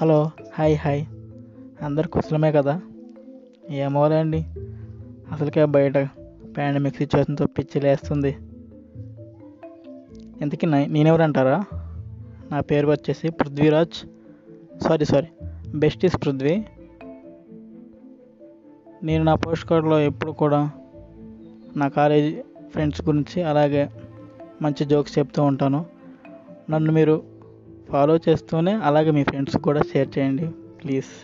Hello, hi అందరు కుశలమే కదా? ఏమోలేండి, అసలుకే బయట పాండమిక్ సిచ్యువేషన్తో పిచ్చి లేస్తుంది. ఇంతకీ నేనెవరంటారా? నా పేరు వచ్చేసి Prithviraj. Sorry, best is Prithvi. నేను నా పోస్ట్ కార్డులో ఎప్పుడు కూడా నా కాలేజీ ఫ్రెండ్స్ గురించి అలాగే మంచి జోక్స్ చెప్తూ ఉంటాను. నన్ను మీరు ఫాలో చేస్తూనే అలాగే మీ ఫ్రెండ్స్ కూడా షేర్ చేయండి ప్లీజ్.